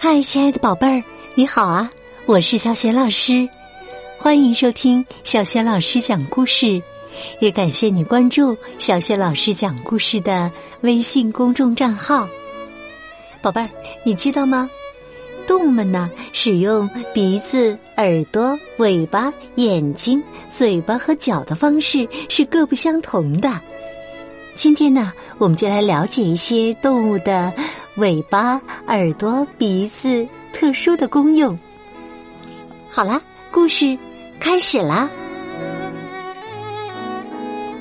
嗨，亲爱的宝贝儿，你好啊，我是小雪老师，欢迎收听小雪老师讲故事，也感谢你关注小雪老师讲故事的微信公众账号。宝贝儿，你知道吗？动物们呢，使用鼻子、耳朵、尾巴、眼睛、嘴巴和脚的方式是各不相同的。今天呢，我们就来了解一些动物的尾巴、耳朵、鼻子特殊的功用。好啦，故事开始啦。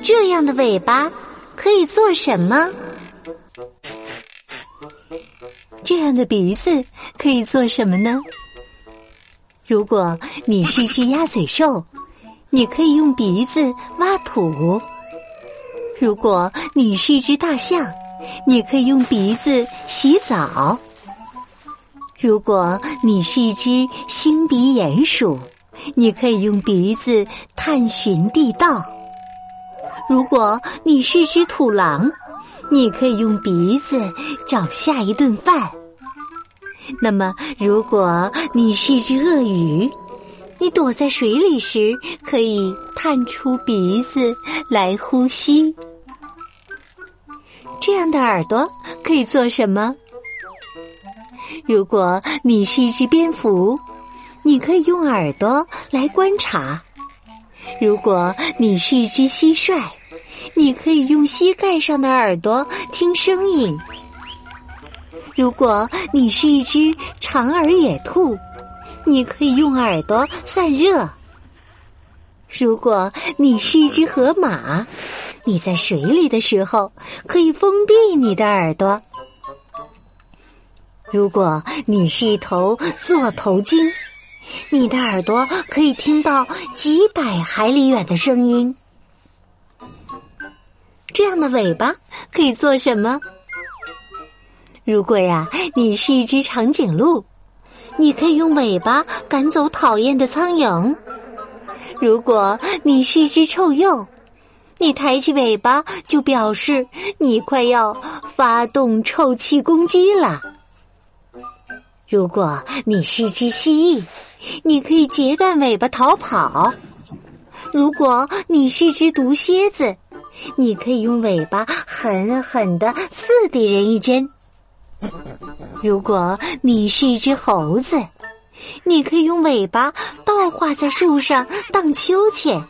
这样的尾巴可以做什么？这样的鼻子可以做什么呢？如果你是一只鸭嘴兽，你可以用鼻子挖土；如果你是一只大象，你可以用鼻子洗澡；如果你是一只星鼻鼹鼠，你可以用鼻子探寻地道；如果你是一只土狼，你可以用鼻子找下一顿饭。那么如果你是一只鳄鱼，你躲在水里时可以探出鼻子来呼吸。这样的耳朵可以做什么？如果你是一只蝙蝠，你可以用耳朵来观察；如果你是一只蟋蟀，你可以用膝盖上的耳朵听声音；如果你是一只长耳野兔，你可以用耳朵散热；如果你是一只河马，你在水里的时候可以封闭你的耳朵；如果你是一头座头鲸，你的耳朵可以听到几百海里远的声音。这样的尾巴可以做什么？如果呀，你是一只长颈鹿，你可以用尾巴赶走讨厌的苍蝇；如果你是一只臭鼬，你抬起尾巴就表示你快要发动臭气攻击了；如果你是一只蜥蜴，你可以截断尾巴逃跑；如果你是一只毒蝎子，你可以用尾巴狠狠地刺敌人一针；如果你是一只猴子，你可以用尾巴倒挂在树上荡秋千。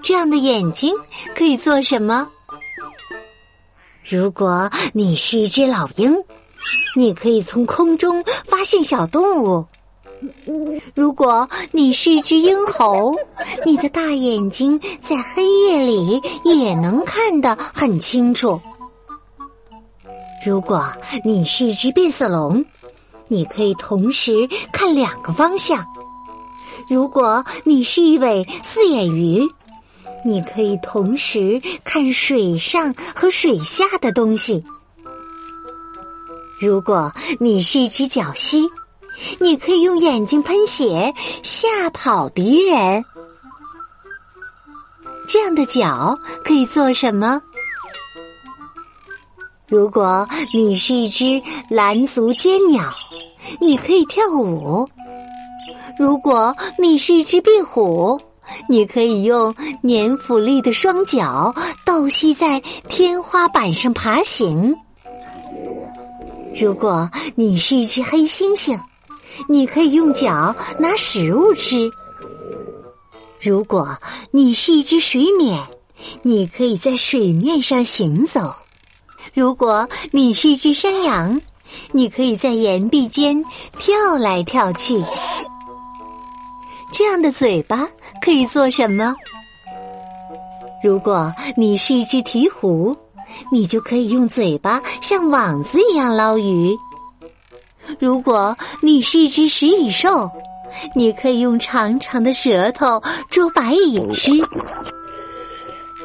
这样的眼睛可以做什么？如果你是一只老鹰，你可以从空中发现小动物；如果你是一只鹰猴，你的大眼睛在黑夜里也能看得很清楚；如果你是一只变色龙，你可以同时看两个方向；如果你是一尾四眼鱼，你可以同时看水上和水下的东西；如果你是一只角蜥，你可以用眼睛喷血吓跑敌人。这样的脚可以做什么？如果你是一只蓝足尖鸟，你可以跳舞；如果你是一只壁虎，你可以用粘附力的双脚倒吸在天花板上爬行；如果你是一只黑猩猩，你可以用脚拿食物吃；如果你是一只水螈，你可以在水面上行走；如果你是一只山羊，你可以在岩壁间跳来跳去。这样的嘴巴可以做什么？如果你是一只鹈鹕，你就可以用嘴巴像网子一样捞鱼；如果你是一只食蚁兽，你可以用长长的舌头捉白蚁吃；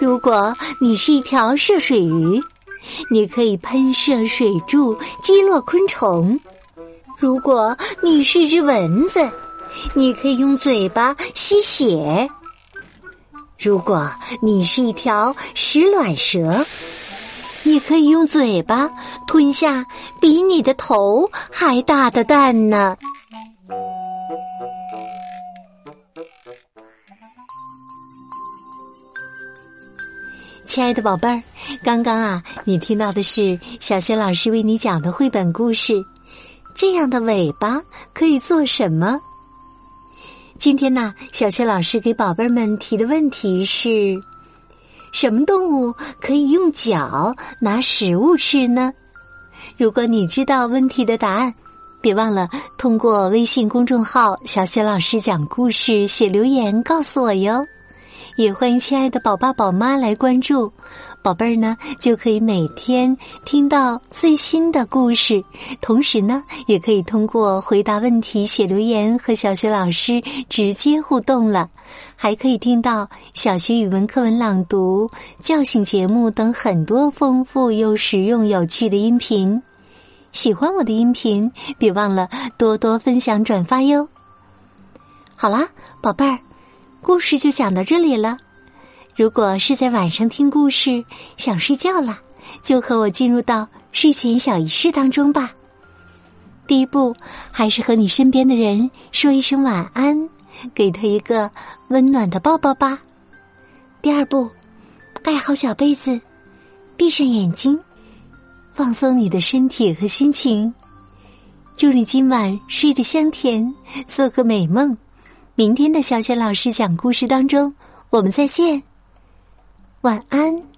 如果你是一条涉水鱼，你可以喷射水柱击落昆虫；如果你是只蚊子，你可以用嘴巴吸血；如果你是一条石卵蛇，也可以用嘴巴吞下比你的头还大的蛋呢。亲爱的宝贝儿，刚刚啊，你听到的是小雪老师为你讲的绘本故事《这样的尾巴可以做什么》。今天呢，小雪老师给宝贝们提的问题是：什么动物可以用脚拿食物吃呢？如果你知道问题的答案，别忘了通过微信公众号“小雪老师讲故事”写留言告诉我哟。也欢迎亲爱的宝爸宝妈来关注，宝贝儿呢就可以每天听到最新的故事，同时呢也可以通过回答问题写留言和小学老师直接互动了，还可以听到小学语文课文朗读、叫醒节目等很多丰富又实用有趣的音频。喜欢我的音频，别忘了多多分享转发哟。好啦，宝贝儿，故事就讲到这里了。如果是在晚上听故事，想睡觉了，就和我进入到睡前小仪式当中吧。第一步，还是和你身边的人说一声晚安，给他一个温暖的抱抱吧。第二步，盖好小被子，闭上眼睛，放松你的身体和心情。祝你今晚睡得香甜，做个美梦。明天的小雪老师讲故事当中，我们再见，晚安。